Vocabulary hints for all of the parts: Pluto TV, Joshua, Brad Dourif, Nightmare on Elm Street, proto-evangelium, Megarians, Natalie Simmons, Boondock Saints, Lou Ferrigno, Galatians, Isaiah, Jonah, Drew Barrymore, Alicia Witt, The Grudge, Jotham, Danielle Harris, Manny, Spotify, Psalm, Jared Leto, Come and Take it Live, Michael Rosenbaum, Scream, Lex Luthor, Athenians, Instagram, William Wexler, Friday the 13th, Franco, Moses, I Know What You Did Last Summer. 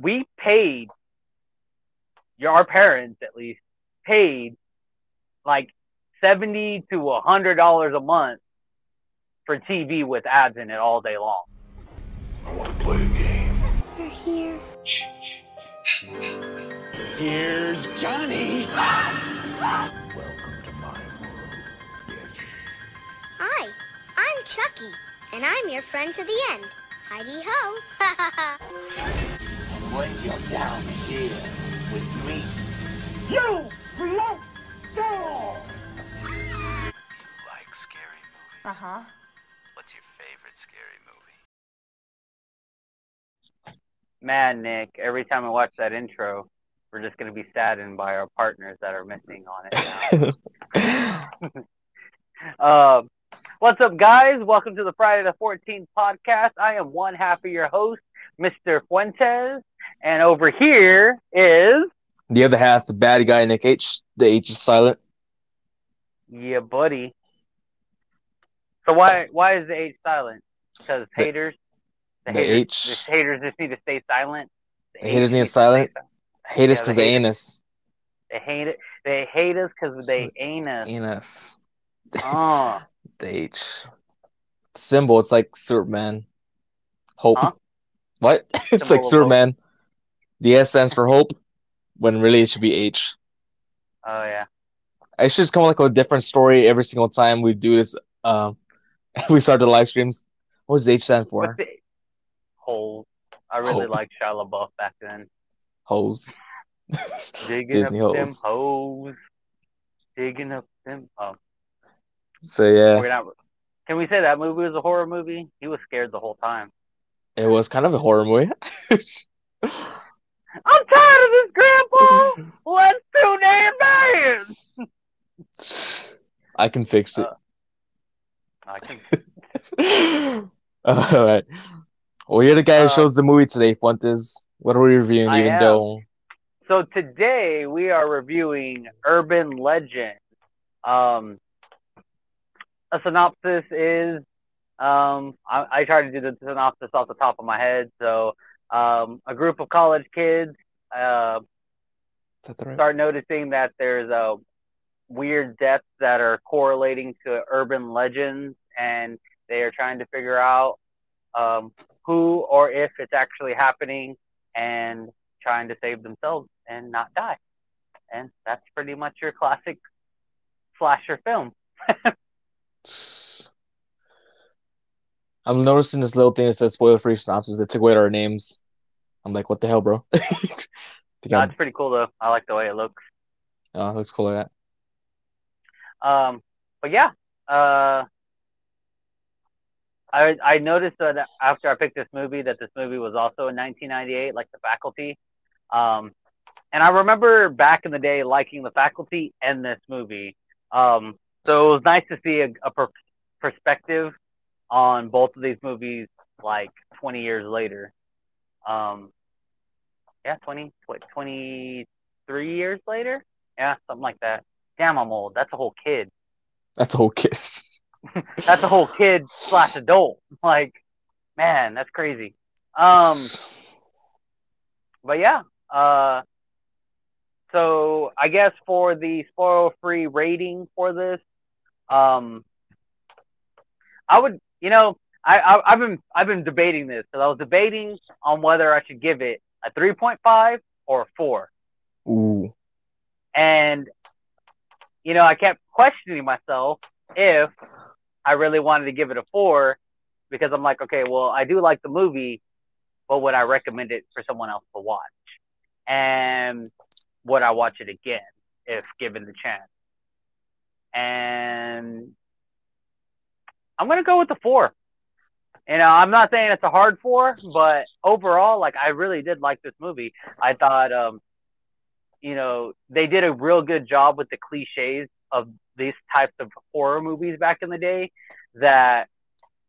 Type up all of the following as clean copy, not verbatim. we paid, our parents at least, paid like $70 to $100 a month for TV with ads in it all day long. I want to play a game. They're here. Here's Johnny. Welcome to my world, bitch. Hi, I'm Chucky, and I'm your friend to the end. Heidi ho. And when you're down here with me, you blow door. You like scary movies? Uh-huh. What's your favorite scary movie? Man, Nick, every time I watch that intro, we're just going to be saddened by our partners that are missing on it now. What's up, guys? Welcome to the Friday the 14th podcast. I am one half of your host, Mr. Fuentes. And over here is... the other half, the bad guy, Nick H. The H is silent. Yeah, buddy. So why is the H silent? Because haters just need to stay silent. The haters need to silent. Hate us because they ain't us. They hate us because they ain't us. Oh. The H. Symbol, it's like Superman. Hope. Huh? What? It's like Superman. Hope. The S stands for hope, when really it should be H. Oh, yeah. It should just come like a different story every single time we do this. We start the live streams. What does H stand for? Holes. I really liked Shia LaBeouf back then. Hoes. Digging Disney up hoes. Them hoes. Digging up them hoes. So, yeah. Can we say that movie was a horror movie? He was scared the whole time. It was kind of a horror movie. I'm tired of this, Grandpa! Let's do damn bands! I can fix it. I can. All right. Well, you're the guy who shows the movie today, Fuentes. What are we reviewing? So today we are reviewing Urban Legend. A synopsis is, I tried to do the synopsis off the top of my head. So a group of college kids start noticing that there's weird deaths that are correlating to urban legends, and they are trying to figure out who or if it's actually happening, and trying to save themselves and not die. And that's pretty much your classic slasher film. I'm noticing this little thing that says spoiler-free synopsis. They took away our names. I'm like, what the hell, bro? That's pretty cool, though. I like the way it looks. Oh, it looks cool like that. But yeah, I noticed that after I picked this movie that this movie was also in 1998, like The Faculty. And I remember back in the day liking The Faculty and this movie. So it was nice to see a perspective on both of these movies like 20 years later. 23 years later? Yeah, something like that. Damn, I'm old. That's a whole kid. That's a whole kid slash adult. Like, man, that's crazy. But yeah. So I guess for the spoiler-free rating for this, I would, I've been debating this because I was debating on whether I should give it a 3.5 or a 4. Ooh. And I kept questioning myself if I really wanted to give it a 4, because I'm like, okay, well, I do like the movie, but would I recommend it for someone else to watch? And would I watch it again if given the chance? And I'm going to go with the 4. I'm not saying it's a hard 4, but overall, I really did like this movie. I thought, they did a real good job with the cliches of these types of horror movies back in the day that,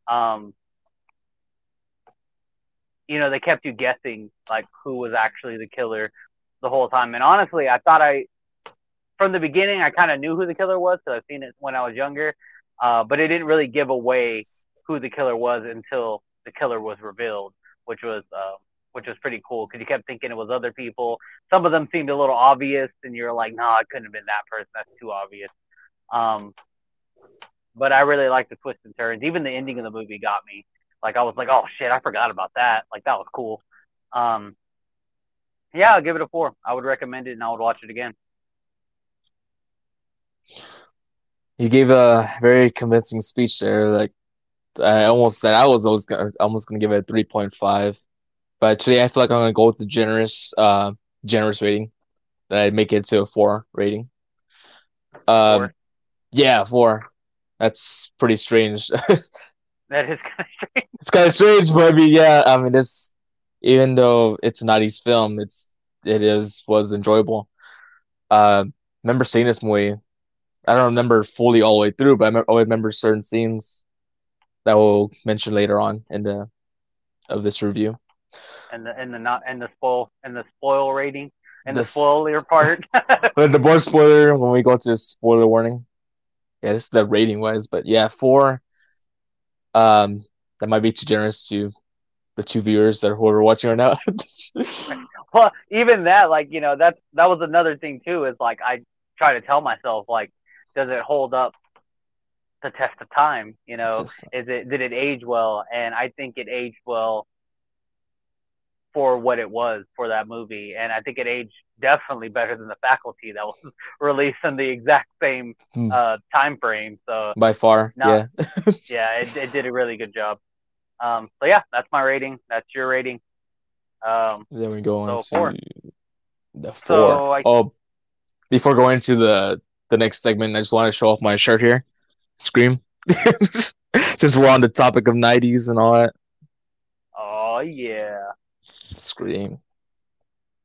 they kept you guessing, who was actually the killer the whole time. And honestly, I thought from the beginning, I kind of knew who the killer was because I've seen it when I was younger. But it didn't really give away who the killer was until the killer was revealed, which was which was pretty cool because you kept thinking it was other people. Some of them seemed a little obvious, and you're like, nah, it couldn't have been that person. That's too obvious. But I really liked the twists and turns. Even the ending of the movie got me. Like, I was like, oh, shit, I forgot about that. Like, that was cool. Yeah, I'll give it a 4. I would recommend it, and I would watch it again. You gave a very convincing speech there. Like, I almost said I was almost going to give it a 3.5. But today I feel like I'm going to go with the generous rating. That I'd make it to a 4 rating. 4? Yeah, 4. That's pretty strange. That is kind of strange. It's kind of strange, but I mean, yeah. I mean, this, even though it's a 90s film, it was enjoyable. I remember seeing this movie. I don't remember fully all the way through, but I always remember certain scenes that we'll mention later on in the of this review. And the spoil rating and the spoiler part. But the more spoiler when we go to spoiler warning. Yeah, this is the rating wise, but yeah, 4. That might be too generous to the 2 viewers that who are watching right now. Well, even that, like, you know, that was another thing too. Is like I try to tell myself, like, does it hold up the test of time? You know, did it age well? And I think it aged well for what it was for that movie, and I think it aged definitely better than The Faculty that was released in the exact same time frame. So by far, yeah, yeah, it did a really good job. So yeah, that's my rating. That's your rating. Then we go on to 4. The 4. So before going to the next segment, I just want to show off my shirt here. Scream. Since we're on the topic of 90s and all that. Oh yeah. Scream.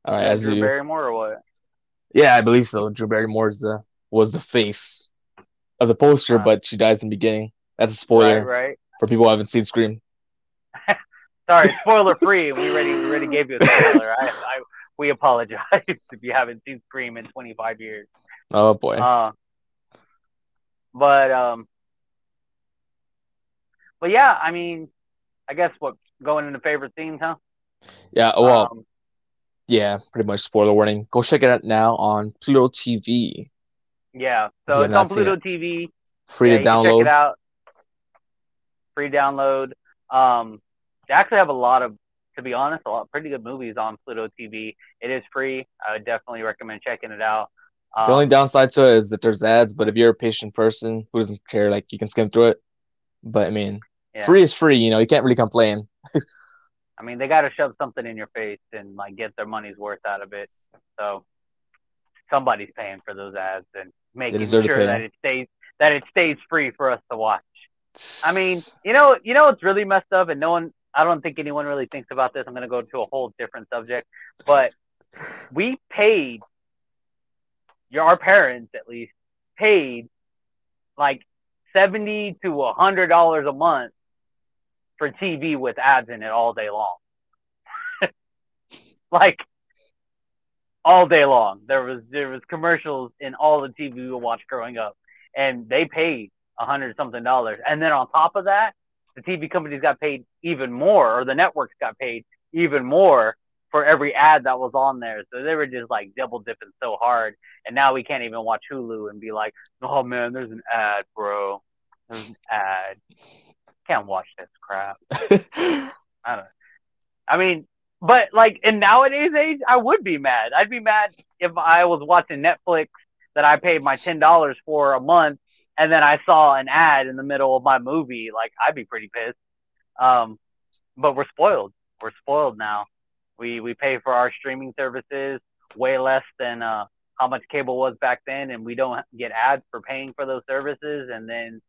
All right, as Drew Barrymore or what? Yeah, I believe so. Drew Barrymore was the face of the poster, but she dies in the beginning. That's a spoiler, right? For people who haven't seen Scream. Sorry, spoiler free. We already gave you a spoiler. We apologize if you haven't seen Scream in 25 years. Oh boy. But yeah, I mean, I guess going into favorite scenes, huh? Yeah, well, yeah, pretty much spoiler warning. Go check it out now on Pluto TV. Yeah, so it's on Pluto TV. Free to download. Check it out. Free download. They actually have a lot of pretty good movies on Pluto TV. It is free. I would definitely recommend checking it out. The only downside to it is that there's ads, but if you're a patient person who doesn't care, like, you can skim through it. But, I mean, free is free, you know, you can't really complain. I mean, they got to shove something in your face and, like, get their money's worth out of it. So somebody's paying for those ads and making sure that it stays free for us to watch. I mean, you know, it's really messed up, and I don't think anyone really thinks about this. I'm going to go to a whole different subject, but we paid, our parents at least paid like $70 to $100 a month for TV with ads in it all day long. Like, all day long there was commercials in all the TV we watched growing up, and they paid $100 something, and then on top of that the TV companies got paid even more, or the networks got paid even more for every ad that was on there. So they were just like double dipping so hard, and now we can't even watch Hulu and be like, oh man, there's an ad, bro, there's an ad, can't watch this crap. I mean, but like in nowadays age, I would be mad. I'd be mad if I was watching Netflix that I paid my $10 for a month, and then I saw an ad in the middle of my movie. Like, I'd be pretty pissed. But we're spoiled. We're spoiled now. We pay for our streaming services way less than how much cable was back then, and we don't get ads for paying for those services, and then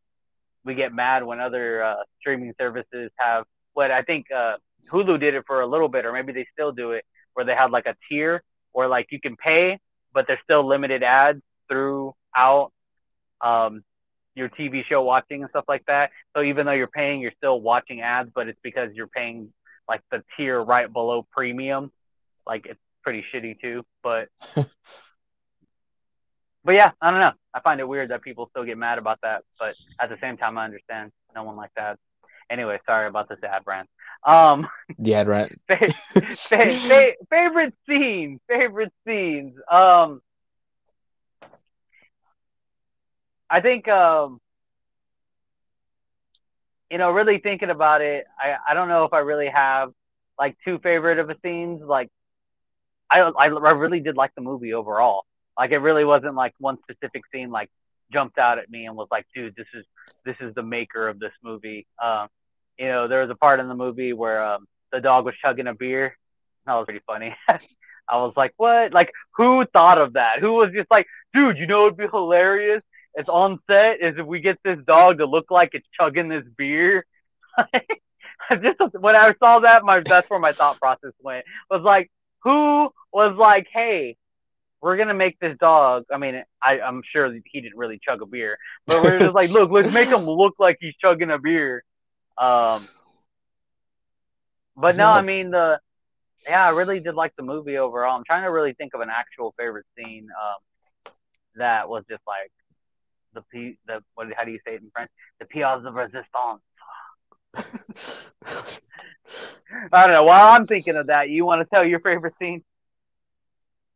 we get mad when other streaming services have what I think Hulu did it for a little bit, or maybe they still do it, where they had like a tier where like you can pay, but there's still limited ads throughout your TV show watching and stuff like that. So even though you're paying, you're still watching ads, but it's because you're paying like the tier right below premium. Like, it's pretty shitty too, but but yeah, I don't know. I find it weird that people still get mad about that, but at the same time, I understand. No one likes ads. Anyway, sorry about this ad rant. The ad rant. Favorite scenes. Favorite scenes. I think, you know, really thinking about it, I don't know if I really have, like, two favorite of the scenes. Like, I really did like the movie overall. Like, it really wasn't, like, one specific scene, like, jumped out at me and was like, dude, this is the maker of this movie. You know, there was a part in the movie where the dog was chugging a beer. That was pretty funny. I was like, what? Like, who thought of that? Who was just like, dude, you know, it'd be hilarious. It's on set is if we get this dog to look like it's chugging this beer. Just when I saw that, that's where my thought process went. Was like, who was like, hey, we're going to make this dog. I mean, I'm sure he didn't really chug a beer, but we're just like, look, let's make him look like he's chugging a beer. But no, I mean, I really did like the movie overall. I'm trying to really think of an actual favorite scene that was just like how do you say it in French? The pièce de résistance. I don't know. While I'm thinking of that, you want to tell your favorite scene?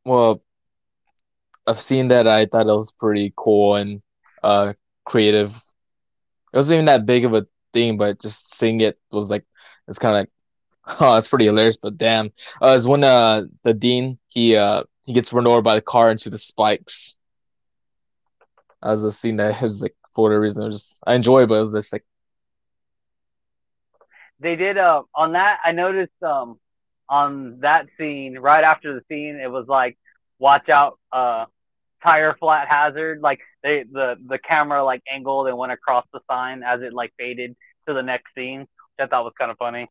Well, I've seen that I thought it was pretty cool and creative. It wasn't even that big of a thing, but just seeing it was like, it's kind of like, oh, it's pretty hilarious, but damn. It's when the dean, he gets run over by the car into the spikes. That was a scene that was like, for whatever reason, I enjoy it, but it was just like. They did, on that, I noticed on that scene, right after the scene, it was like, watch out, tire flat hazard. Like the camera like angled and went across the sign as it like faded to the next scene, which I thought was kind of funny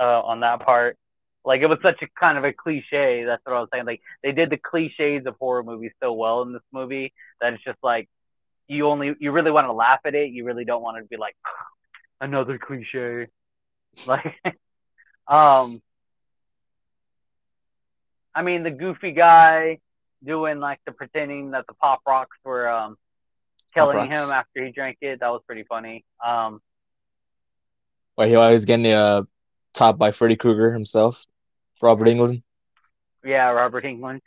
on that part. Like it was such a kind of a cliche. That's what I was saying. Like they did the cliches of horror movies so well in this movie that it's just like you really want to laugh at it. You really don't want to be like another cliche. Like, I mean the goofy guy. Doing like the pretending that the pop rocks were killing him after he drank it. That was pretty funny. He always getting topped by Freddy Krueger himself, Robert Englund. Yeah, Robert Englund.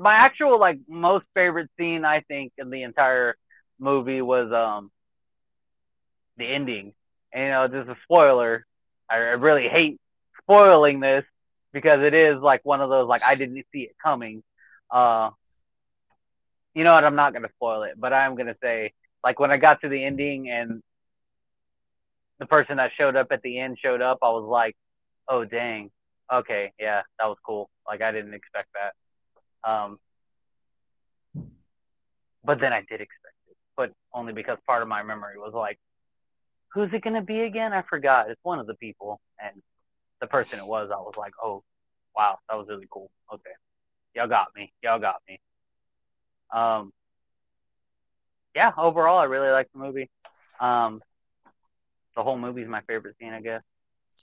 My actual like most favorite scene I think in the entire movie was the ending. And, you know, this is a spoiler. I really hate spoiling this. Because it is like one of those like I didn't see it coming, you know what? I'm not gonna spoil it, but I'm gonna say like when I got to the ending and the person that showed up at the end showed up, I was like, oh dang, okay, yeah, that was cool. Like I didn't expect that, but then I did expect it, but only because part of my memory was like, who's it gonna be again? I forgot. It's one of the people and. The person it was, I was like, oh, wow, that was really cool. Okay. Y'all got me. Yeah, overall, I really liked the movie. The whole movie's my favorite scene, I guess.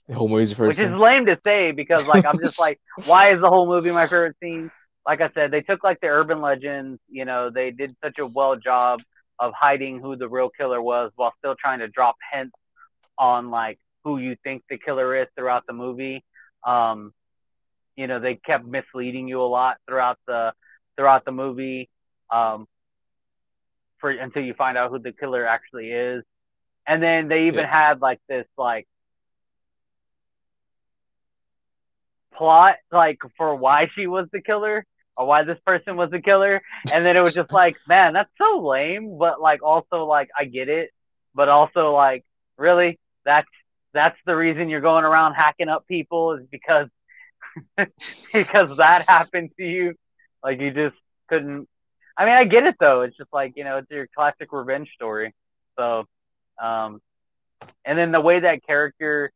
The whole movie's your favorite scene? Which is lame to say because, like, I'm just like, why is the whole movie my favorite scene? Like I said, they took, like, the urban legends. You know, they did such a well job of hiding who the real killer was while still trying to drop hints on, like, who you think the killer is throughout the movie. You know, they kept misleading you a lot throughout the movie until you find out who the killer actually is. And then they even had like this like plot like for why she was the killer or why this person was the killer. And then it was just like, man, that's so lame, but like also like I get it, but also like really that's the reason you're going around hacking up people is because that happened to you. Like you just couldn't. I mean, I get it though. It's just like, you know, it's your classic revenge story. So, and then the way that character,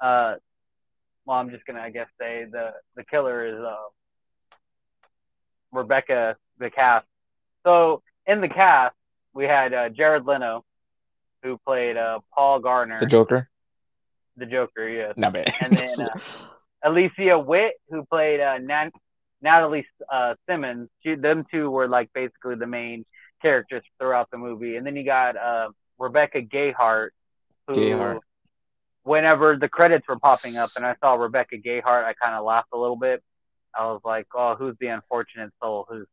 I'm just gonna, I guess, say the killer is Rebecca, the cast. So in the cast, we had Jared Leto, who played Paul Garner, the Joker. The Joker, yeah. Not bad. And then Alicia Witt, who played Natalie Simmons. Them two were like basically the main characters throughout the movie. And then you got Rebecca Gayheart, Gayheart. Whenever the credits were popping up and I saw Rebecca Gayheart, I kind of laughed a little bit. I was like, oh, who's the unfortunate soul who's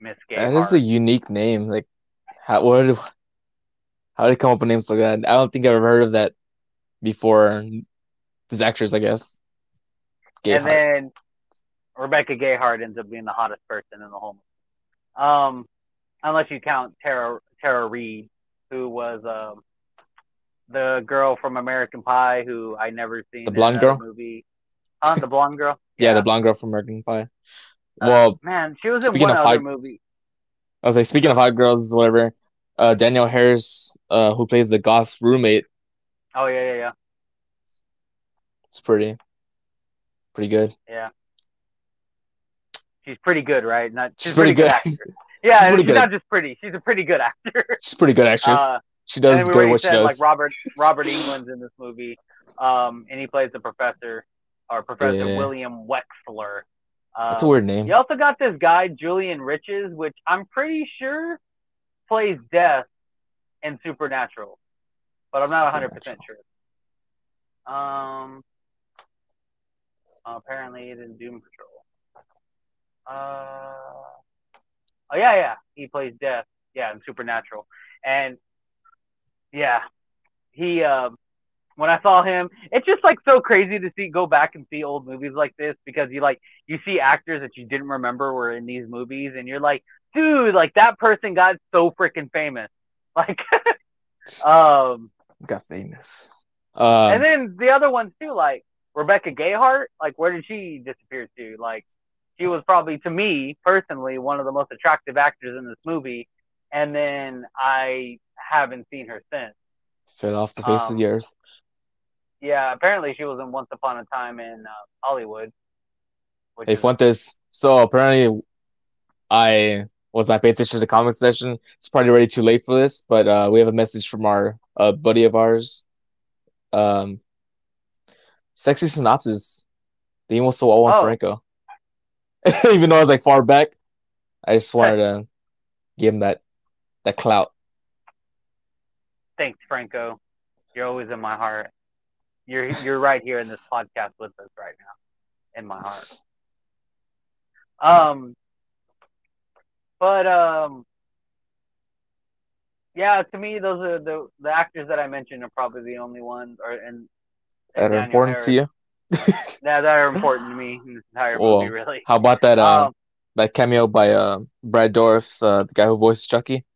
Miss Gayheart? That is a unique name. Like, how did it come up with names like that? I don't think I've ever heard of that before. This actress, I guess. Gayheart. And then Rebecca Gayheart ends up being the hottest person in the whole movie. Unless you count Tara Reid, who was the girl from American Pie, who I never seen. The blonde girl movie. The blonde girl. Yeah, the blonde girl from American Pie. Well, man, she was in one other movie. I was like, speaking of hot girls, whatever. Danielle Harris, who plays the goth roommate. Oh yeah. It's pretty good. Yeah. She's pretty good, right? She's pretty good. Yeah, she's not just pretty. She's a pretty good actor. She's a pretty good actress. She does good what she does. Like Robert Englund's in this movie, and he plays the professor William Wexler. That's a weird name. You also got this guy Julian Richings, which I'm pretty sure plays Death in Supernatural, but I'm not 100% sure. Apparently it's in Doom Patrol. Oh yeah, he plays Death. Yeah, in Supernatural, and yeah, he. When I saw him, it's just like so crazy to go back and see old movies like this, because you see actors that you didn't remember were in these movies, and you're like, dude, like that person got so freaking famous, like, got famous. And then the other ones too, like Rebecca Gayheart, like where did she disappear to? Like she was probably, to me personally, one of the most attractive actors in this movie, and then I haven't seen her since. Fell off the face of the earth. Yeah, apparently she was in Once Upon a Time in Hollywood. Hey, Fuentes. So apparently I was not paying attention to the comment section. It's probably already too late for this, but we have a message from our buddy of ours. Sexy synopsis. The emo so all on Franco. Even though I was like far back, I just wanted to give him that clout. Thanks, Franco. You're always in my heart. You're right here in this podcast with us right now, in my heart. Yeah, to me, those are the actors that I mentioned are probably the only ones, that are important to you. That are important to me in this entire movie, really. How about that? That cameo by Brad Dourif, the guy who voiced Chucky.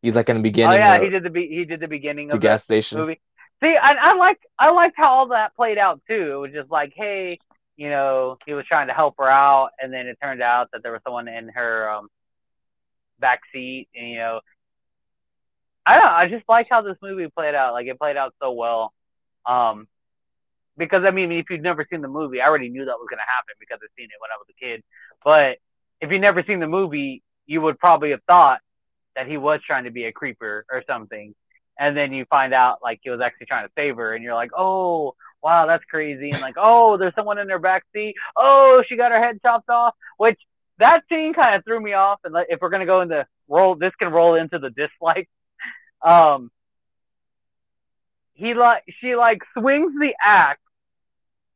He's like in the beginning. Oh yeah, he did the beginning of the gas station movie. See, I liked how all that played out too. It was just like, hey, you know, he was trying to help her out, and then it turned out that there was someone in her back seat, and you know, I don't know, I just liked how this movie played out. Like it played out so well, because I mean, if you've never seen the movie, I already knew that was going to happen because I've seen it when I was a kid. But if you've never seen the movie, you would probably have thought that he was trying to be a creeper or something. And then you find out like he was actually trying to save her, and you're like, oh, wow, that's crazy. And like, oh, there's someone in her backseat. Oh, she got her head chopped off, which that scene kind of threw me off. And if we're going to go into this can roll into the dislike. She like swings the axe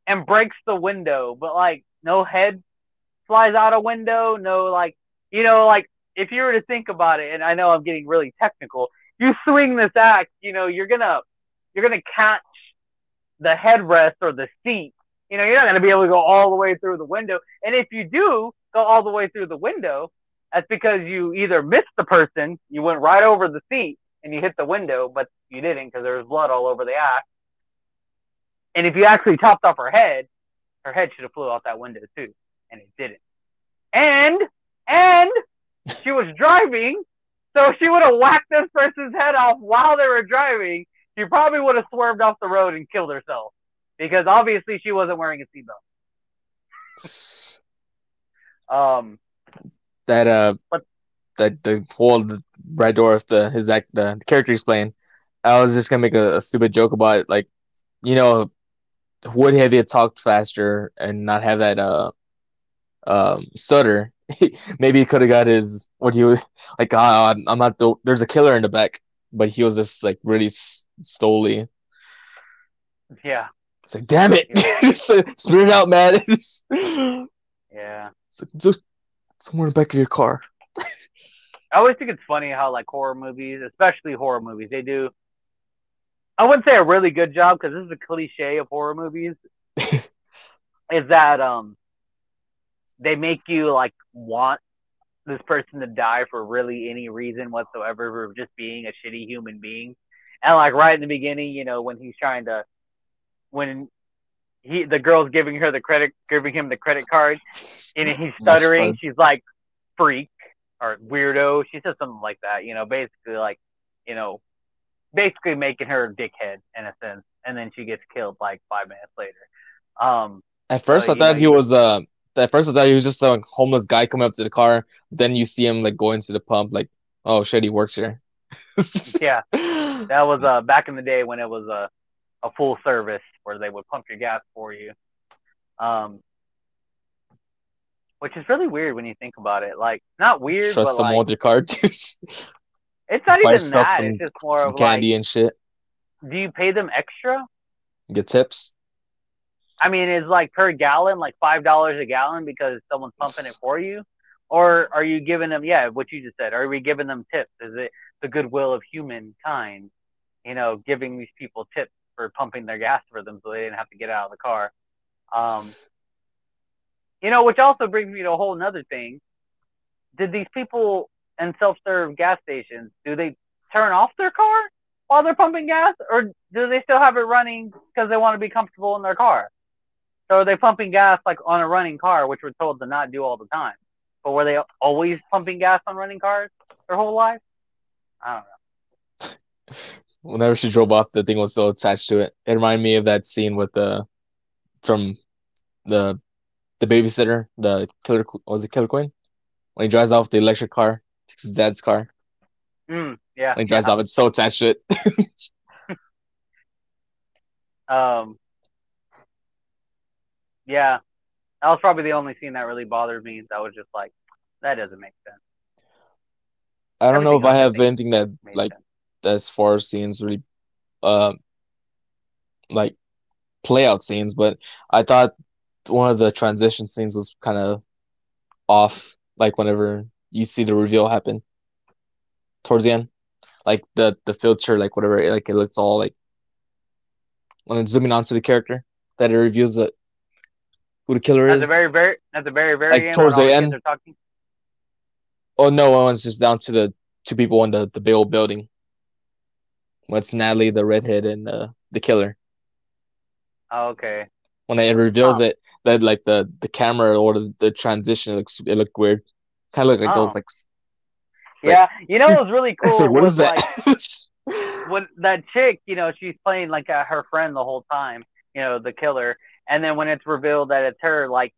and breaks the window, but like no head flies out a window. No, like, you know, like, if you were to think about it, and I know I'm getting really technical, you swing this axe, you know, you're gonna catch the headrest or the seat. You know, you're not gonna be able to go all the way through the window. And if you do go all the way through the window, that's because you either missed the person, you went right over the seat and you hit the window, but you didn't because there was blood all over the axe. And if you actually chopped off her head should have flew out that window too, and it didn't. And she was driving, so she would have whacked this person's head off while they were driving. She probably would have swerved off the road and killed herself, because obviously she wasn't wearing a seatbelt. The whole Brad Dourif, the character he's playing. I was just gonna make a stupid joke about it, like, you know, would have you talked faster and not have that stutter. Maybe he could have got his I'm not. There's a killer in the back, but he was just like really slowly Yeah. It's like, damn it. Spit it out, man. Yeah. It's like, just somewhere in the back of your car. I always think it's funny how, like, horror movies, especially horror movies, they do, I wouldn't say a really good job, because this is a cliche of horror movies, is that they make you, like, want this person to die for really any reason whatsoever, for just being a shitty human being. And, like, right in the beginning, you know, when he's trying to, when he, the girl's giving her the credit, giving him the credit card, and he's stuttering, she's like, freak or weirdo. She says something like that, you know, basically like, you know, basically making her a dickhead in a sense. And then she gets killed like 5 minutes later. At first so, I thought he was just a homeless guy coming up to the car. Then you see him like go into the pump, like, oh shit, he works here. Yeah. That was back in the day when it was a full service where they would pump your gas for you. Which is really weird when you think about it. Like, not weird, trust but someone like, with your card. It's not even that. Some, it's just more of candy like, and shit. Do you pay them extra? You get tips. I mean, is like per gallon, like $5 a gallon because someone's pumping it for you, or are you giving them? Yeah, what you just said. Are we giving them tips? Is it the goodwill of humankind? You know, giving these people tips for pumping their gas for them so they didn't have to get out of the car. You know, which also brings me to a whole nother thing. Did these people in self-serve gas stations, do they turn off their car while they're pumping gas? Or do they still have it running because they want to be comfortable in their car? So are they pumping gas like on a running car, which we're told to not do all the time? But were they always pumping gas on running cars their whole life? I don't know. Whenever she drove off, the thing was so attached to it. It reminded me of that scene with the babysitter, the killer, was it Killer Queen? When he drives off the electric car, takes his dad's car. Yeah. When he drives off, it's so attached to it. Yeah. That was probably the only scene that really bothered me. That was just like, that doesn't make sense. I don't know if I have anything that, like, as far as scenes really, like, play out scenes, but I thought one of the transition scenes was kind of off, like whenever you see the reveal happen towards the end, like the filter, like whatever, like it looks all like when it's zooming onto the character that it reveals that who the killer is. At the very like end, towards the end. Oh no, it's just down to the two people in the big old building. Well, it's Natalie, the redhead, and the killer. Oh, okay. When it reveals it, that like the camera or the transition, it looked weird. Kind of looked like those like. Yeah, like, you know what was really cool? Said, what is that? Like, when that chick, you know, she's playing like her friend the whole time, you know, the killer, and then when it's revealed that it's her, like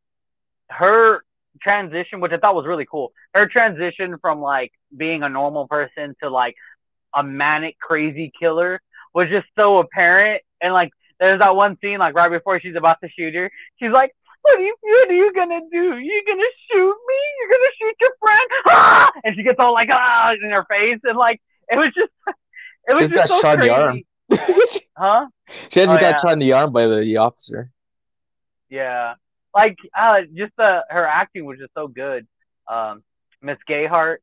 her transition, which I thought was really cool. Her transition from like being a normal person to like a manic crazy killer was just so apparent and like. There's that one scene, like, right before she's about to shoot her. She's like, what are you going to do? You're going to shoot me? You're going to shoot your friend? Ah! And she gets all, like, ah, in her face. And, like, it was just so crazy. She got shot in the arm. Huh? She actually got shot in the arm by the officer. Yeah. Like, her acting was just so good. Miss Gayheart,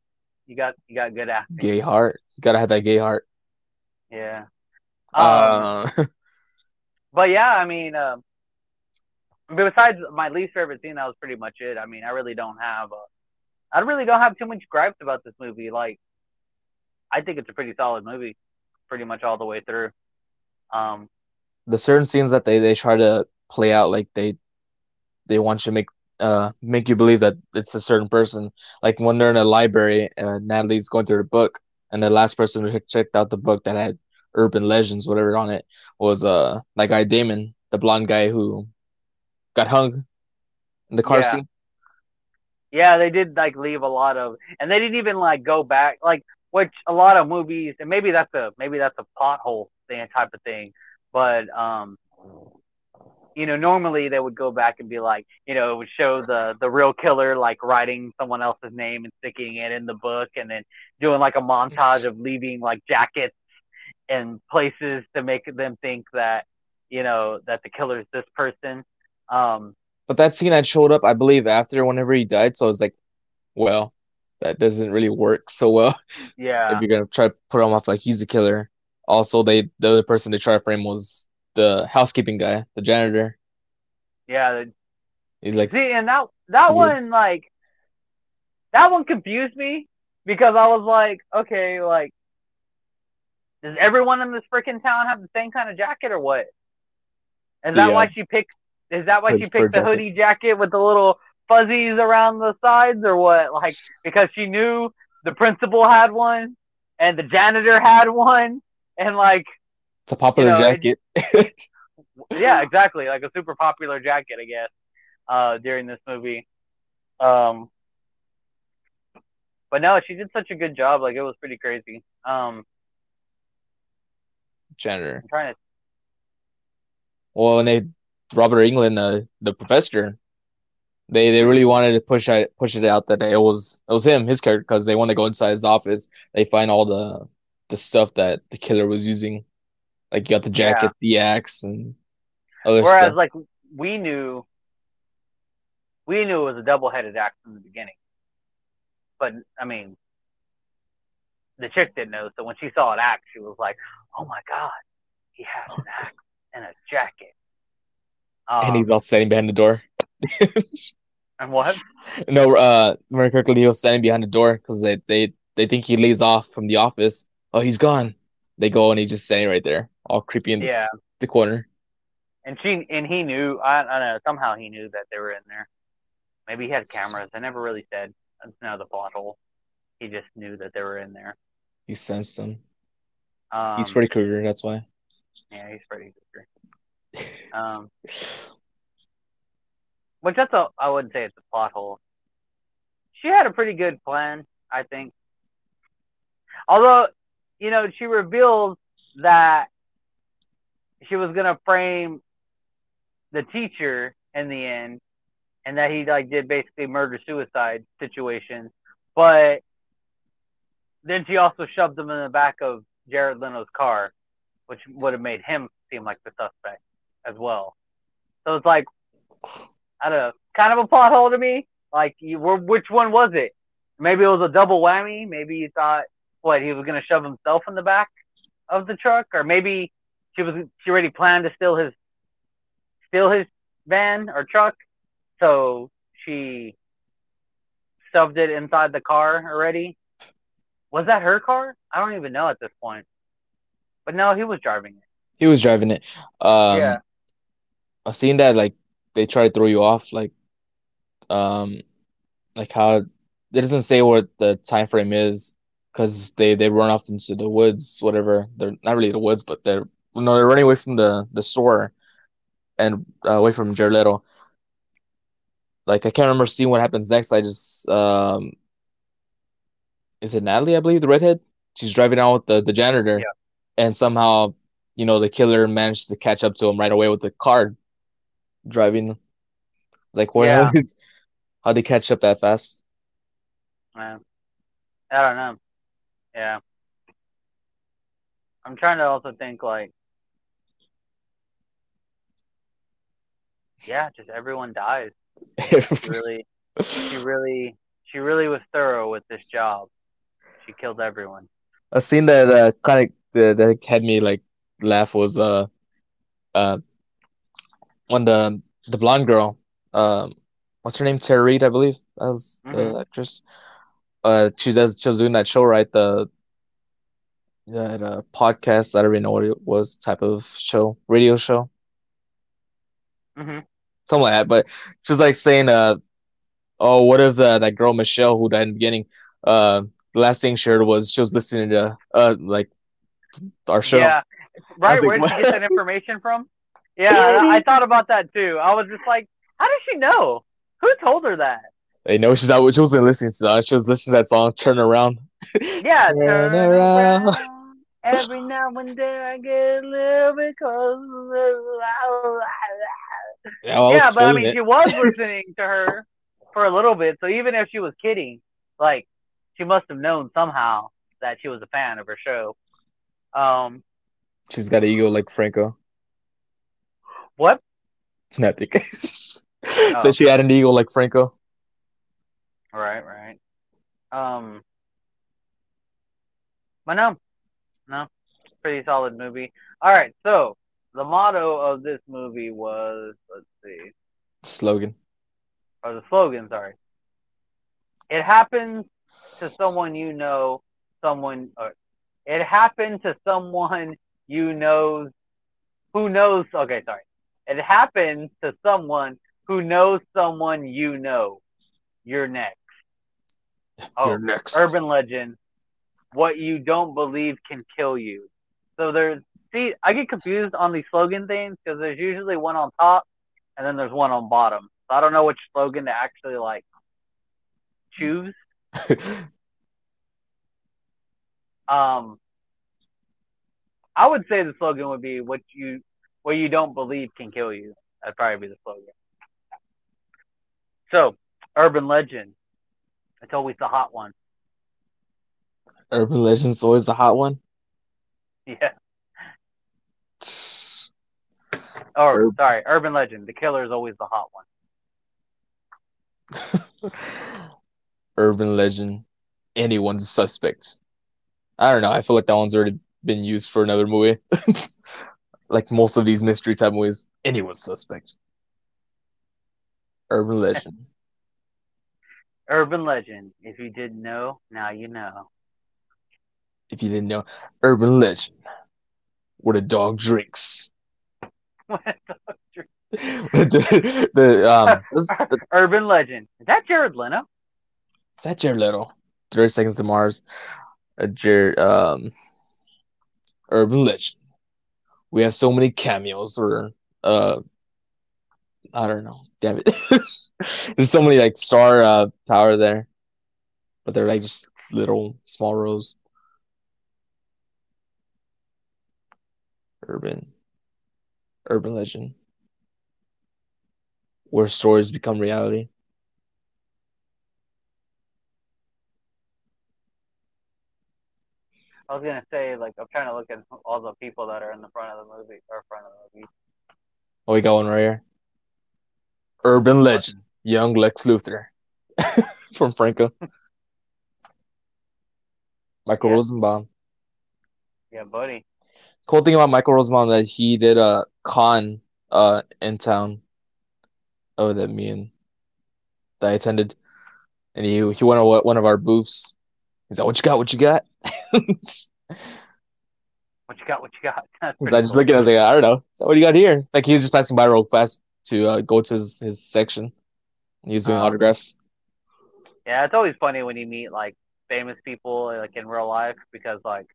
you got good acting. Gayheart. You got to have that Gayheart. Yeah. But yeah, I mean, besides my least favorite scene, that was pretty much it. I mean, I really don't have too much gripes about this movie. Like, I think it's a pretty solid movie, pretty much all the way through. The certain scenes that they try to play out, like they want you to make you believe that it's a certain person. Like when they're in a library, Natalie's going through the book, and the last person who checked out the book that had Urban Legends, whatever on it, was that guy Damon, the blonde guy who got hung in the car scene. Yeah, they did like leave a lot of, and they didn't even like go back, like which a lot of movies, and maybe that's a plot hole thing type of thing. But you know, normally they would go back and be like, you know, it would show the real killer like writing someone else's name and sticking it in the book, and then doing like a montage of leaving like jackets and places to make them think that, you know, that the killer is this person. But that scene had showed up, I believe, after whenever he died. So I was like, well, that doesn't really work so well. Yeah. If you're going to try to put him off like he's the killer. Also, the other person they tried to frame was the housekeeping guy, the janitor. Yeah. He's like, see, and that one, like, that one confused me because I was like, okay, like, does everyone in this freaking town have the same kind of jacket or what? Is that why she picked? Is that why she picked the hoodie jacket with the little fuzzies around the sides or what? Like, because she knew the principal had one and the janitor had one and like it's a popular jacket. Yeah, exactly. Like a super popular jacket, I guess, during this movie. But no, she did such a good job. Like, it was pretty crazy. Janitor. I'm trying to. Well, and Robert Englund, the professor, they really wanted to push it out that it was him, his character, because they want to go inside his office. They find all the stuff that the killer was using, like you got the jacket, the axe, and other stuff. Whereas, like we knew it was a double-headed axe from the beginning, but I mean, the chick didn't know. So when she saw an axe, she was like, "Oh my god, he has an axe." And a jacket. And he's all standing behind the door. And what? No, very quickly, he was standing behind the door because they think he lays off from the office. Oh, he's gone. They go and he's just standing right there, all creepy in the corner. And he knew. I don't know. Somehow he knew that they were in there. Maybe he had cameras. I never really said. That's another plot hole. He just knew that they were in there. He sensed them. He's Freddy Krueger. That's why. Yeah, he's Freddy Krueger. Which I wouldn't say it's a plot hole. She had a pretty good plan, I think. Although, you know, she revealed that she was gonna frame the teacher in the end, and that he like did basically murder-suicide situation. But then she also shoved him in the back of Jared Leto's car, which would have made him seem like the suspect as well. So it's like, I don't know, kind of a plot hole to me. Like, which one was it? Maybe it was a double whammy. Maybe you thought, he was going to shove himself in the back of the truck? Or maybe she already planned to steal his van or truck, so she shoved it inside the car already. Was that her car? I don't even know at this point. But no, he was driving it. Yeah. I've seen that, like, they try to throw you off, like how it doesn't say what the time frame is, because they run off into the woods, whatever. They're not really the woods, but they're running away from the store and away from Jared Leto. Like, I can't remember seeing what happens next. I just is it Natalie? I believe the redhead. She's driving out with the janitor. Yeah. And somehow, you know, the killer managed to catch up to him right away with the car driving. Like, how'd they catch up that fast? I don't know. Yeah. I'm trying to also think, like, just everyone dies. She really was thorough with this job. She killed everyone. I've seen that kind of. That had me like laugh was when the blonde girl, what's her name, Tara Reid, I believe that was the actress. She was doing that show, right? That podcast, I don't even know what it was, type of show, radio show, something like that. But she was like saying, oh, what if that girl Michelle who died in the beginning, the last thing she heard was she was listening to like our show. Yeah, right. Where did you get that information from? Yeah, I thought about that too. I was just like, how does she know? Who told her that? They know she's out. She wasn't listening to that. She was listening to that song, "Turn Around." Yeah, turn around. Every now and then I get a little bit closer. Yeah, but I mean, she was listening to her for a little bit. So even if she was kidding, like, she must have known somehow that she was a fan of her show. She's got an ego like Franco. What? Nothing. Oh, so she had an eagle like Franco. Right. But no. Pretty solid movie. All right, so the motto of this movie was, let's see. The slogan. It happens to someone you know, it happened to someone you know who knows. Okay, sorry. It happens to someone who knows someone you know. You're next. Oh, you're next. Urban Legend. What you don't believe can kill you. So there's, see, I get confused on these slogan things because there's usually one on top and then there's one on bottom. So I don't know which slogan to actually like choose. I would say the slogan would be what you don't believe can kill you. That'd probably be the slogan. So, Urban Legend. It's always the hot one. Urban Legend's always the hot one? Yeah. Oh, sorry. Urban Legend. The killer is always the hot one. Urban Legend. Anyone's a suspect. I don't know. I feel like that one's already been used for another movie. Like most of these mystery type movies. Anyone's suspect. Urban Legend. Urban Legend. If you didn't know, now you know. If you didn't know, Urban Legend. What a dog drinks. What a dog drinks. the Urban Legend. Is that Jared Leto? Is that Jared Leto? 30 Seconds to Mars. Urban Legend. We have so many cameos, or I don't know. Damn it. There's so many like star power there, but they're like just little small roles. Urban Legend. Where stories become reality. I was gonna say, like, I'm trying to look at all the people that are in the front of the movie or front of the movie. Oh, we got one right here. Urban Legend, young Lex Luthor from Franco. Michael Rosenbaum. Yeah, buddy. Cool thing about Michael Rosenbaum that he did a con in town. Oh, that me and that I attended, and he went to one of our booths. He's like, "What you got? What you got?" What you got? What you got? Because I just looked at it, I was like, "I don't know. So what do you got here?" Like he was just passing by real fast to go to his section. He was doing autographs. Yeah, it's always funny when you meet like famous people like in real life because like.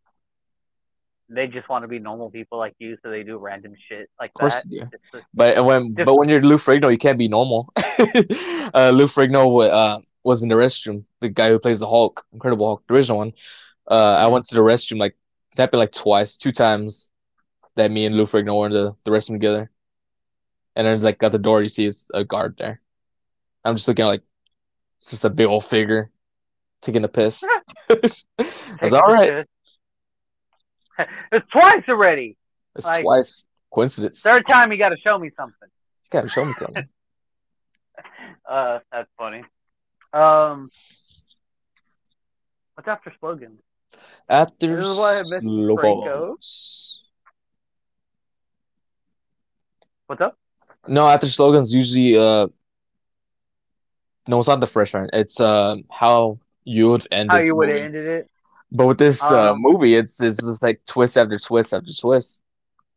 They just want to be normal people like you, so they do random shit like that. Of course they do. But when you're Lou Ferrigno, you can't be normal. Lou Ferrigno was in the restroom. The guy who plays the Hulk, Incredible Hulk, the original one. I went to the restroom like that happened like two times that me and Lou Ferrigno were in the restroom together. And I was like at the door, you see it's a guard there. I'm just looking at like it's just a big old figure taking a piss. I was all right. It's twice already. It's like, twice. Coincidence. Third time, you got to show me something. You got to show me something. That's funny. What's after slogan? After slogan. What's up? No, after slogans usually. No, it's not the fresh one. It's how you would end. How you would have ended it. But with this movie, it's just like twist after twist after twist.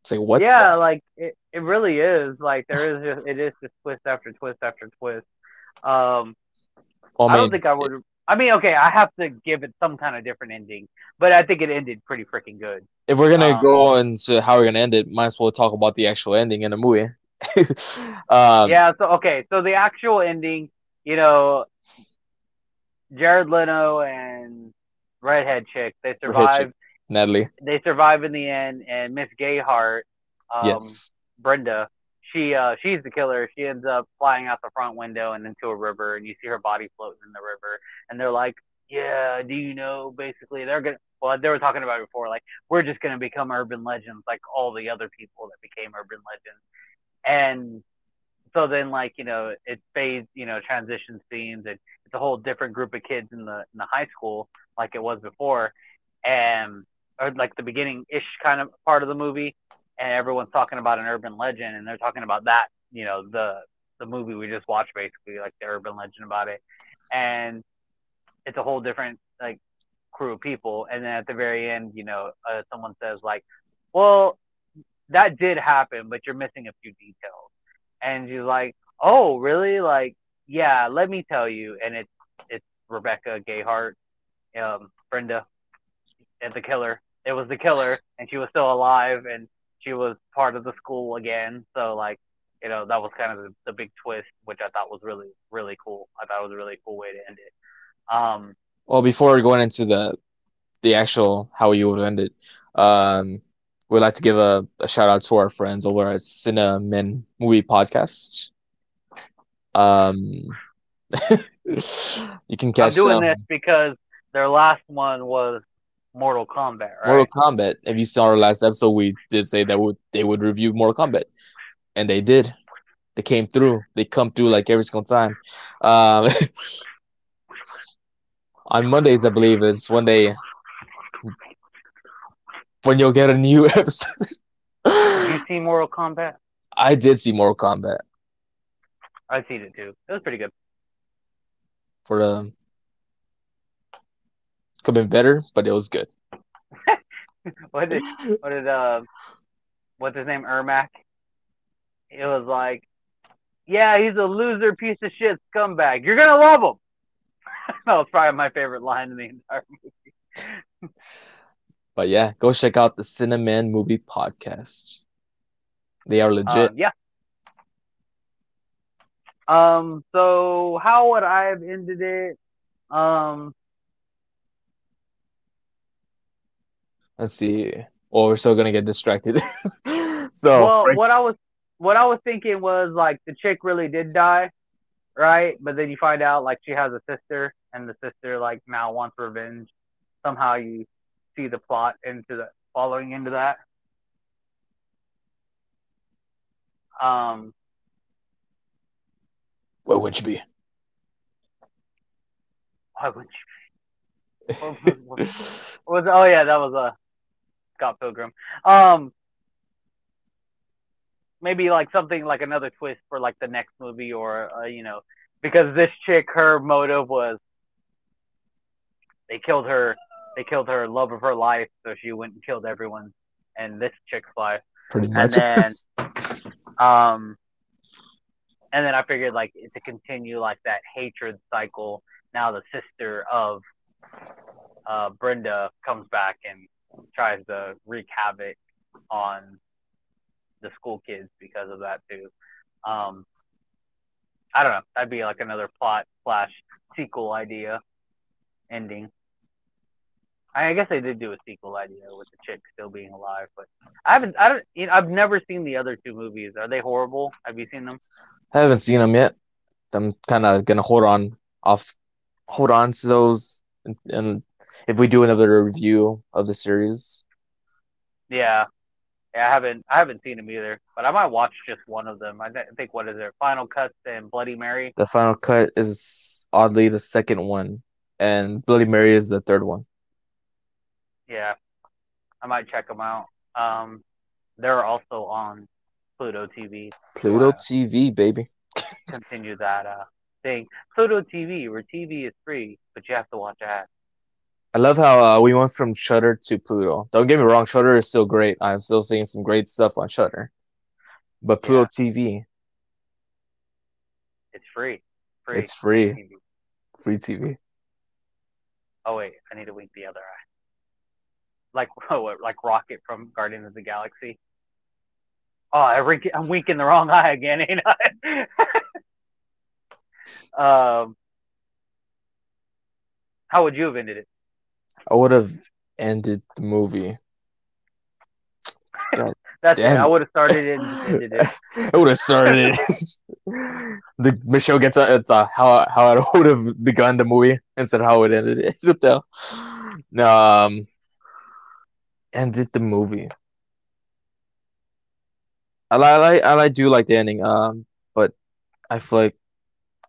It's like what? Yeah, like it really is. Like there is just, it is just twist after twist after twist. I don't think I would. I mean, okay, I have to give it some kind of different ending, but I think it ended pretty freaking good. If we're gonna go into how we're gonna end it, might as well talk about the actual ending in the movie. Yeah. So okay, so the actual ending, you know, Jared Leto and. Redhead chick. They survive. Natalie. They survive in the end, and Miss Gayheart, Brenda, she's the killer. She ends up flying out the front window and into a river, and you see her body floating in the river. And they're like, "Yeah, do you know?" Basically, they're gonna. Well, they were talking about it before, like we're just gonna become urban legends, like all the other people that became urban legends. And so then, like, you know, it fades, you know, transition scenes, and it's a whole different group of kids in the high school, like it was before, and or like the beginning-ish kind of part of the movie, and everyone's talking about an urban legend, and they're talking about that, you know, the movie we just watched, basically, like the urban legend about it, and it's a whole different like crew of people, and then at the very end, you know, someone says like, well, that did happen, but you're missing a few details. And you're like, oh, really? Like, yeah, let me tell you. And it's Rebecca Gayheart, Brenda, and the killer. It was the killer, and she was still alive, and she was part of the school again. So, like, you know, that was kind of the big twist, which I thought was really, really cool. I thought it was a really cool way to end it. Well, before going into the actual how you would end it, we'd like to give a shout-out to our friends over at Cinnamon Movie Podcast. You can catch them. I'm doing this because their last one was Mortal Kombat, right? Mortal Kombat. If you saw our last episode, we did say that they would review Mortal Kombat. And they did. They came through. They come through like every single time. On Mondays, I believe, is when they... when you'll get a new episode. Did you see Mortal Kombat? I did see Mortal Kombat. I've seen it too. It was pretty good. For could have been better, but it was good. What's his name? Ermac. It was like, yeah, he's a loser, piece of shit, scumbag. You're gonna love him. That was probably my favorite line in the entire movie. But yeah, go check out the Cinnamon Movie Podcast. They are legit. Yeah. So how would I have ended it? Let's see. Well, we're still gonna get distracted. So well, what I was thinking was like the chick really did die, right? But then you find out like she has a sister, and the sister like now wants revenge. Somehow you see the plot into the following into that. What would you be? Why would you be? What was, oh yeah, that was a Scott Pilgrim. Maybe like something like another twist for like the next movie, or you know, because this chick, her motive was they killed her love of her life, so she went and killed everyone and this chick's life. Pretty much. And then I figured like to continue like that hatred cycle. Now the sister of Brenda comes back and tries to wreak havoc on the school kids because of that too. I don't know. That'd be like another plot / sequel idea ending. I guess they did do a sequel idea with the chick still being alive, but I've never seen the other two movies. Are they horrible? Have you seen them? I haven't seen them yet. I'm kind of gonna hold on to those, and if we do another review of the series. Yeah, I haven't seen them either, but I might watch just one of them. I think what is it? Final Cuts and Bloody Mary. The Final Cut is oddly the second one, and Bloody Mary is the third one. Yeah, I might check them out. They're also on Pluto TV. Pluto TV, baby. Continue that thing. Pluto TV, where TV is free, but you have to watch ads. I love how we went from Shudder to Pluto. Don't get me wrong, Shudder is still great. I'm still seeing some great stuff on Shudder. But Pluto TV. It's free. It's free. Free TV. Oh, wait. I need to wink the other eye. Like Rocket from Guardians of the Galaxy. Oh, I'm winking the wrong eye again, ain't I? How would you have ended it? I would have ended the movie. That's it. I would have started it and ended it. I would have started it. Michelle gets how I would have begun the movie instead of how it ended it. No. Ended the movie. I do like the ending, but I feel like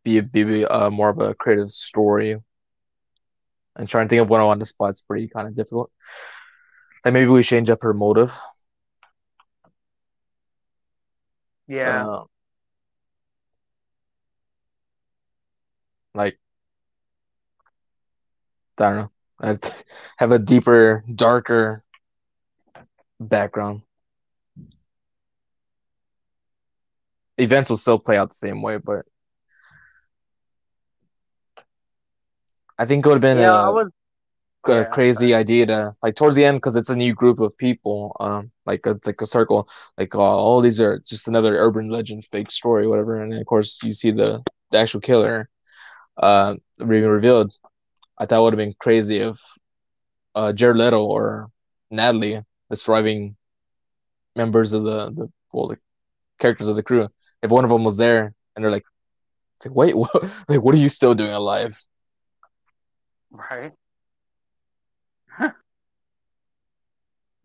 be more of a creative story. And trying to think of one on the spot is pretty kind of difficult. Like maybe we change up her motive. Yeah. Like, I don't know. I have a deeper, darker background. Events will still play out the same way, but I think it would have been a crazy idea to, like, towards the end, because it's a new group of people, like it's like a circle, like all these are just another urban legend fake story, whatever. And then, of course, you see the actual killer being revealed. I thought it would have been crazy if Jared Leto or Natalie, the surviving members of the characters of the crew, if one of them was there and they're like, wait, what? Like, what are you still doing alive? Right. Huh.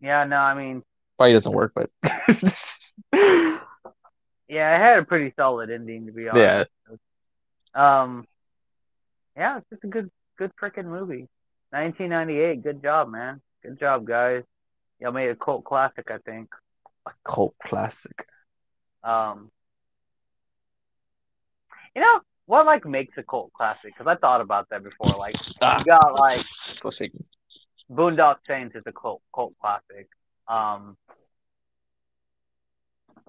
Yeah, no, I mean, probably doesn't work, but yeah, it had a pretty solid ending, to be honest. Yeah. Yeah, it's just a good freaking movie. 1998. Good job, man. Good job, guys. Y'all made a cult classic, I think. A cult classic. You know what, like, makes a cult classic? Because I thought about that before. Like, you got like Boondock Saints is a cult classic.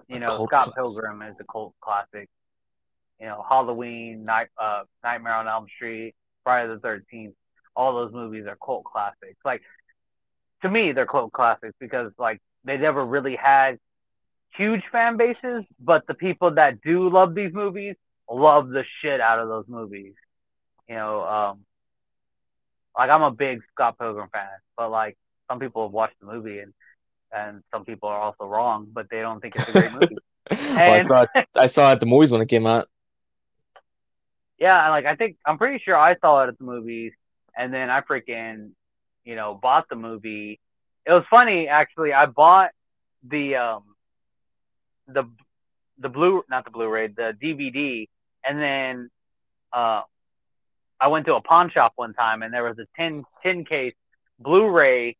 You know, Scott Pilgrim is a cult classic. You know, Halloween, Nightmare on Elm Street, Friday the 13th, all those movies are cult classics. Like, to me, they're cult classics because, like, they never really had huge fan bases, but the people that do love these movies love the shit out of those movies. You know, like, I'm a big Scott Pilgrim fan, but, like, some people have watched the movie and some people are also wrong, but they don't think it's a great movie. Well, I saw it at the movies when it came out. Yeah, like, I think, I'm pretty sure I saw it at the movies, and then I freaking, you know, bought the movie. It was funny, actually. I bought the DVD, and then I went to a pawn shop one time, and there was a 10 case Blu-ray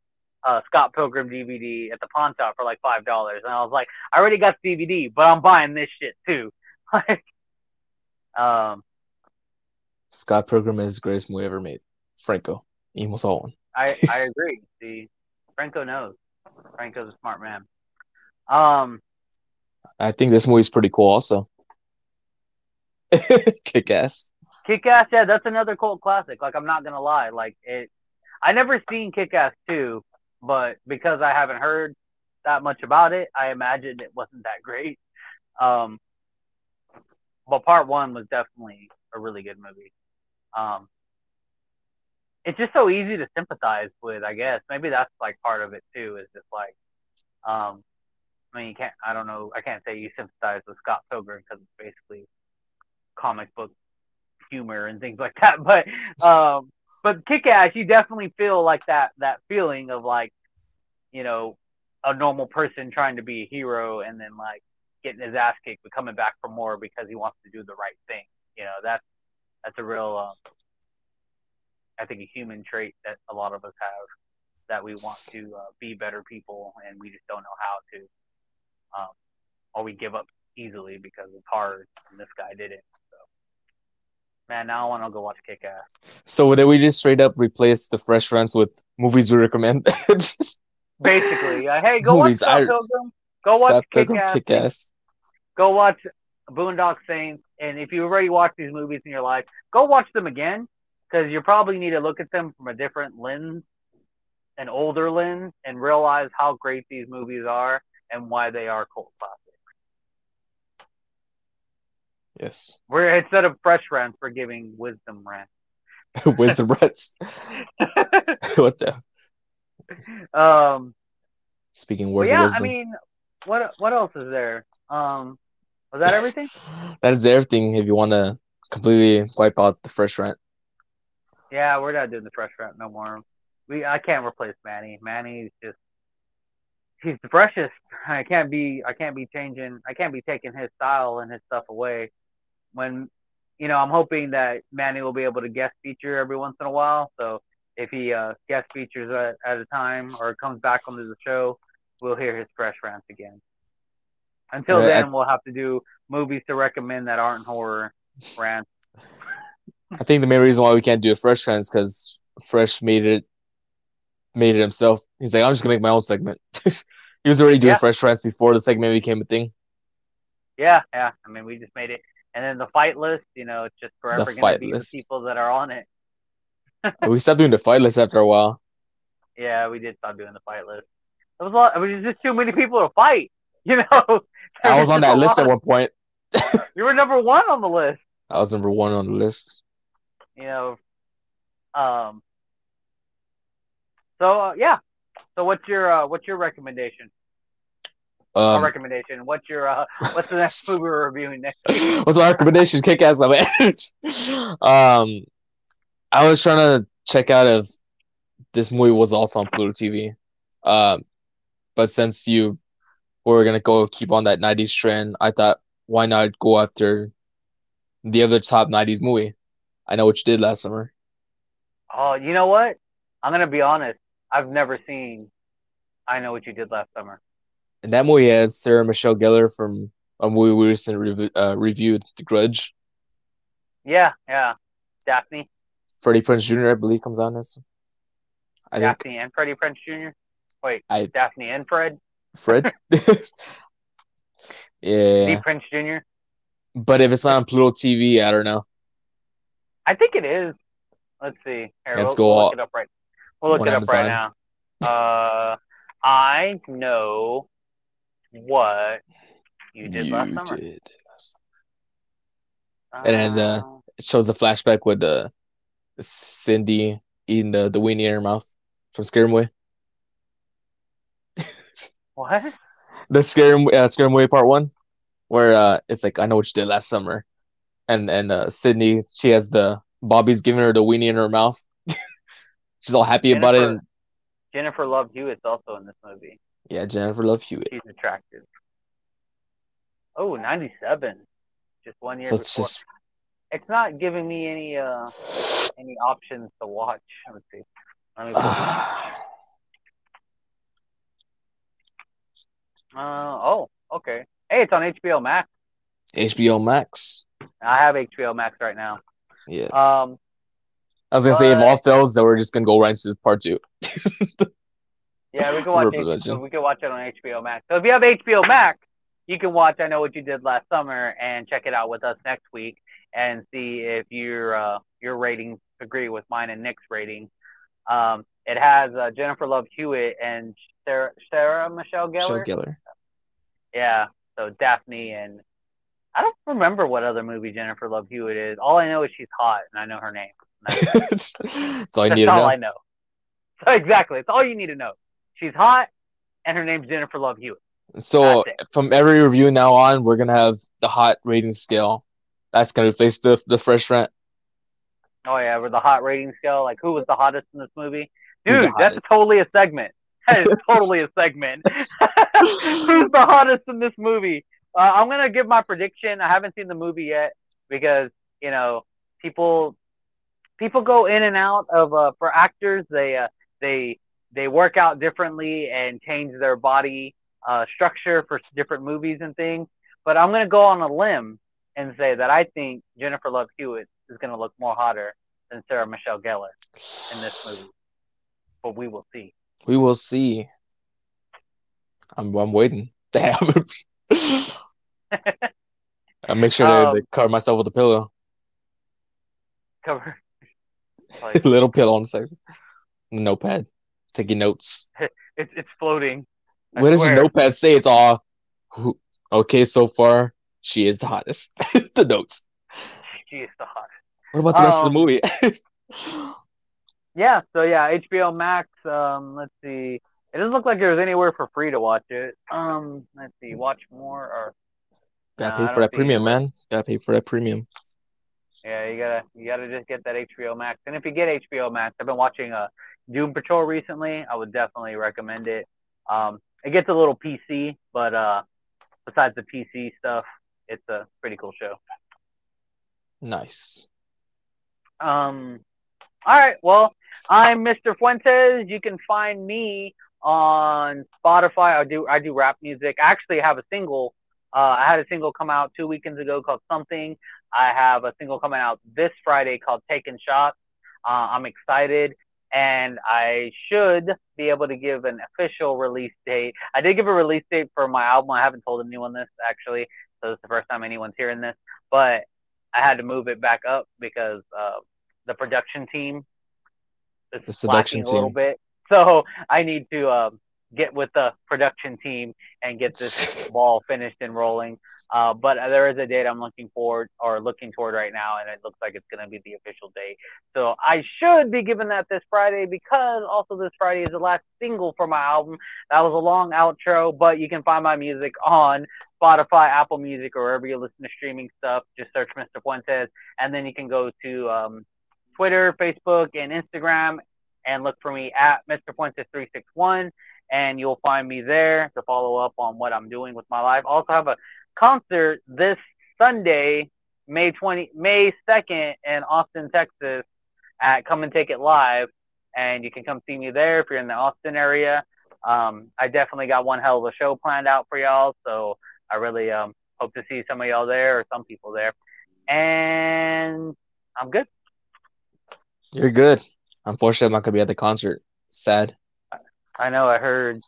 Scott Pilgrim DVD at the pawn shop for like $5, and I was like, I already got the DVD, but I'm buying this shit too. Like, Scott Pilgrim is the greatest movie ever made. Franco. Almost all one. I agree. See, Franco knows. Franco's a smart man. I think this movie's pretty cool also. Kick-Ass. Kick-Ass, yeah, that's another cult classic. Like, I'm not going to lie. Like, I never seen Kick-Ass 2, but because I haven't heard that much about it, I imagined it wasn't that great. But part one was definitely a really good movie. It's just so easy to sympathize with, I guess. Maybe that's like part of it too, is just like, I mean, I can't say you sympathize with Scott Pilgrim because it's basically comic book humor and things like that. But Kick-Ass, you definitely feel like that feeling of, like, you know, a normal person trying to be a hero and then, like, getting his ass kicked but coming back for more because he wants to do the right thing. You know, that's a real, I think, a human trait that a lot of us have, that we want to be better people and we just don't know how to. Or we give up easily because it's hard, and this guy didn't. So, man, now I want to go watch Kick-Ass. So did we just straight up replace the Fresh Runs with movies we recommend? Basically, hey, go movies, watch Scott Pilgrim. Go watch Kick-Ass. Go watch Boondock Saints, and if you already watched these movies in your life, go watch them again, because you probably need to look at them from a different lens, an older lens, and realize how great these movies are and why they are cult classics. Yes. We're, instead of Fresh Rants, we're giving Wisdom Rants. Wisdom Rants. What the? Speaking words of wisdom. I mean, what else is there? Was that everything? That is everything. If you want to completely wipe out the Fresh Rant. Yeah, we're not doing the Fresh Rant no more. I can't replace Manny. Manny's just he's the freshest. I can't be taking his style and his stuff away. When, you know, I'm hoping that Manny will be able to guest feature every once in a while. So if he guest features at a time or comes back onto the show, we'll hear his fresh rants again. Until then, we'll have to do movies to recommend that aren't horror rants. I think the main reason why we can't do a Fresh rant is because Fresh made it himself. He's like, I'm just gonna make my own segment. He was already doing Fresh rants before the segment became a thing. Yeah. I mean, we just made it. And then the fight list, you know, it's just forever going to be the people that are on it. We stopped doing the fight list after a while. Yeah, we did stop doing the fight list. It was a lot. I mean, it was just too many people to fight, you know. I was on that list at one point. You were number one on the list. I was number one on the list. You know, So what's your recommendation? Our recommendation. What's the next movie we're reviewing next? What's my recommendation? Kick-Ass, man. I was trying to check out if this movie was also on Pluto TV. But since you were gonna keep on that 90s trend, I thought, why not go after the other top 90s movie, I Know What You Did Last Summer. Oh, you know what? I'm gonna be honest. I've never seen I Know What You Did Last Summer. And that movie has Sarah Michelle Gellar from a movie we recently reviewed, The Grudge. Yeah. Daphne. Freddie Prinze Jr., I believe, comes out in this. Daphne and Freddie Prinze Jr.? Wait, Daphne and Fred? Fred? Yeah. D. Prince Jr.? But if it's not on Pluto TV, I don't know. I think it is. Let's see. Here, we'll look it up right now. We'll look it up right now. I Know What You Did Last Summer. And then it shows the flashback with Cindy eating the weenie in her mouth from Scare 'Em Away. What? The Scare 'Em Away Part 1, where it's like, I know what you did last summer. And Sydney, she has Bobby's giving her the weenie in her mouth. She's all happy about it. And Jennifer Love Hewitt's also in this movie. Yeah, Jennifer Love Hewitt. She's attractive. Oh, 97. Just 1 year before. It's not giving me any options to watch. Let's see. Oh, okay. Hey, it's on HBO Max. HBO Max. I have HBO Max right now. Yes. I was going to say, if all fails, then we're just going to go right into part two. Yeah, we can watch it on HBO Max. So if you have HBO Max, you can watch I Know What You Did Last Summer and check it out with us next week and see if your ratings agree with mine and Nick's rating. It has Jennifer Love Hewitt and Sarah Michelle Gellar. Yeah, so Daphne and... I don't remember what other movie Jennifer Love Hewitt is. All I know is she's hot, and I know her name. That's all you need to know. That's all I know. So exactly. It's all you need to know. She's hot, and her name's Jennifer Love Hewitt. So from every review now on, we're going to have the hot rating scale. That's going to replace the fresh rant. Oh, yeah, with the hot rating scale. Like, who was the hottest in this movie? Dude, that's totally a segment. That is totally a segment. Who's the hottest in this movie? I'm going to give my prediction. I haven't seen the movie yet because, you know, people go in and out of for actors. They work out differently and change their body structure for different movies and things. But I'm going to go on a limb and say that I think Jennifer Love Hewitt is going to look more hotter than Sarah Michelle Gellar in this movie. But we will see. We will see. I'm waiting. Damn. I make sure to cover myself with a pillow. Cover a little pillow on the side. Notepad, taking notes. It's floating. What does your notepad say? It's all okay so far. She is the hottest. The notes. She is the hottest. What about the rest of the movie? So HBO Max. Let's see. It doesn't look like there's anywhere for free to watch it. Let's see, watch more or gotta pay for that premium, man. Gotta pay for that premium. Yeah, you gotta just get that HBO Max. And if you get HBO Max, I've been watching Doom Patrol recently. I would definitely recommend it. It gets a little PC, but besides the PC stuff, it's a pretty cool show. Nice. All right. Well, I'm Mr. Fuentes. You can find me on Spotify. I do rap music. I actually have a single. I had a single come out 2 weekends ago called Something. I have a single coming out this Friday called Taking Shots. I'm excited, and I should be able to give an official release date. I did give a release date for my album. I haven't told anyone this, actually, so it's the first time anyone's hearing this. But I had to move it back up because the production team is slacking a little bit. So I need to get with the production team and get this ball finished and rolling. But there is a date I'm looking toward right now, and it looks like it's going to be the official date. So I should be giving that this Friday, because also this Friday is the last single for my album. That was a long outro, but you can find my music on Spotify, Apple Music, or wherever you listen to streaming stuff. Just search Mr. Fuentes, and then you can go to Twitter, Facebook, and Instagram, and look for me at Mr. Fuentes361, and you'll find me there to follow up on what I'm doing with my life. Also have a concert this Sunday, May 2nd, in Austin, Texas, at Come and Take It Live, and you can come see me there if you're in the Austin area. I definitely got one hell of a show planned out for y'all, so I really hope to see some of y'all there, or some people there. And I'm good. You're good. Unfortunately, I'm not gonna be at the concert. Sad. I know. I heard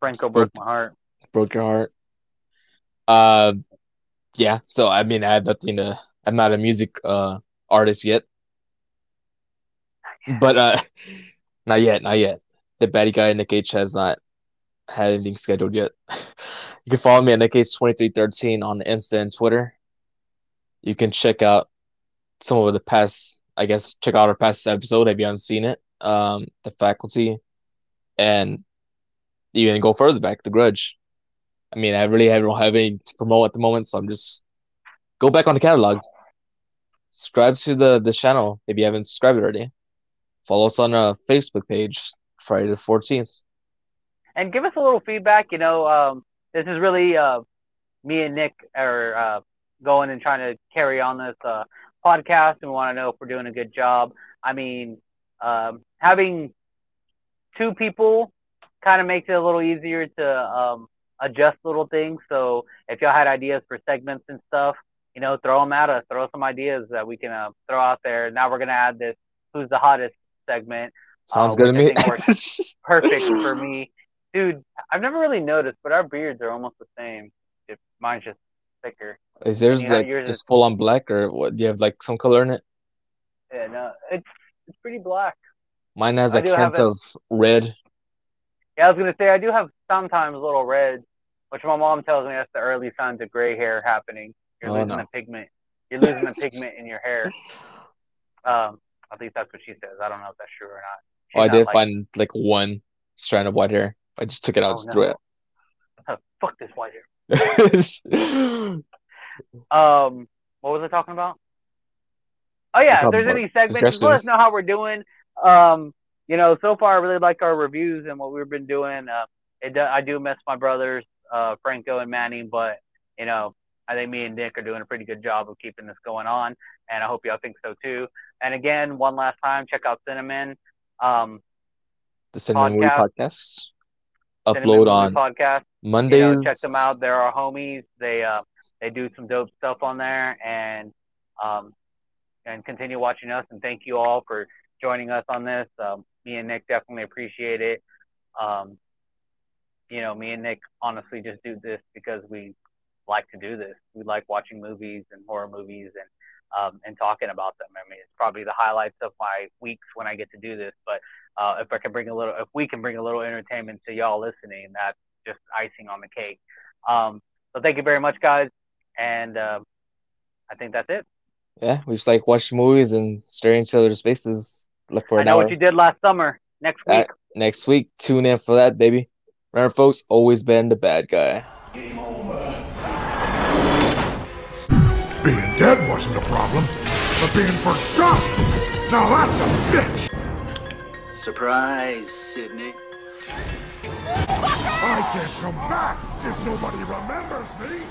Franco broke my heart. Broke your heart. Yeah. So I mean, I have nothing to. I'm not a music artist yet. But not yet. The baddie guy Nick H has not had anything scheduled yet. You can follow me at Nick H 2313 on Insta and Twitter. You can check out some of the past. I guess check out our past episode if you haven't seen it. The Faculty, and you can go further back, The Grudge. I mean, I really don't have any to promote at the moment, so I'm just go back on the catalog. Subscribe to the channel if you haven't subscribed already. Follow us on our Facebook page, Friday the 14th. And give us a little feedback. You know, this is really me and Nick are going and trying to carry on this podcast, and we want to know if we're doing a good job. I mean, having two people kind of makes it a little easier to adjust little things. So if y'all had ideas for segments and stuff, you know, throw them at us. Throw some ideas that we can throw out there. Now we're going to add this Who's the Hottest segment. Sounds good to me. Perfect for me. Dude, I've never really noticed, but our beards are almost the same. Mine's just thicker. Is yours, you know, like yours just is... full on black, or what? Do you have like some color in it? Yeah, no, it's pretty black. Mine has like hints of red. Yeah, I was gonna say I do have sometimes a little red, which my mom tells me that's the early signs of gray hair happening. You're losing the pigment in your hair. At least that's what she says. I don't know if that's true or not. She's find like one strand of white hair. I just took it out, threw it. Fuck this white hair. What was I talking about? Oh yeah, if there's any segments, just let us know how we're doing. You know, so far I really like our reviews and what we've been doing. I do miss my brothers, Franco and Manny, but you know, I think me and Nick are doing a pretty good job of keeping this going on, and I hope y'all think so too. And again, one last time, check out Cinnamon. The Cinnamon Wee podcast. Upload on podcast. Mondays. You know, check them out. They're our homies. They do some dope stuff on there, and continue watching us. And thank you all for joining us on this. Me and Nick definitely appreciate it. You know, me and Nick honestly just do this because we like to do this. We like watching movies and horror movies and talking about them. I mean, it's probably the highlights of my weeks when I get to do this. But if we can bring a little entertainment to y'all listening, that's just icing on the cake. So thank you very much, guys. And I think that's it. Yeah, we just like watching movies and staring into other's faces. Look for an hour. I Know What You Did Last Summer. Next week, tune in for that, baby. Remember, folks, always been the bad guy. Game over. Being dead wasn't a problem, but being forgot, now that's a bitch. Surprise, Sydney. I can't come back if nobody remembers me.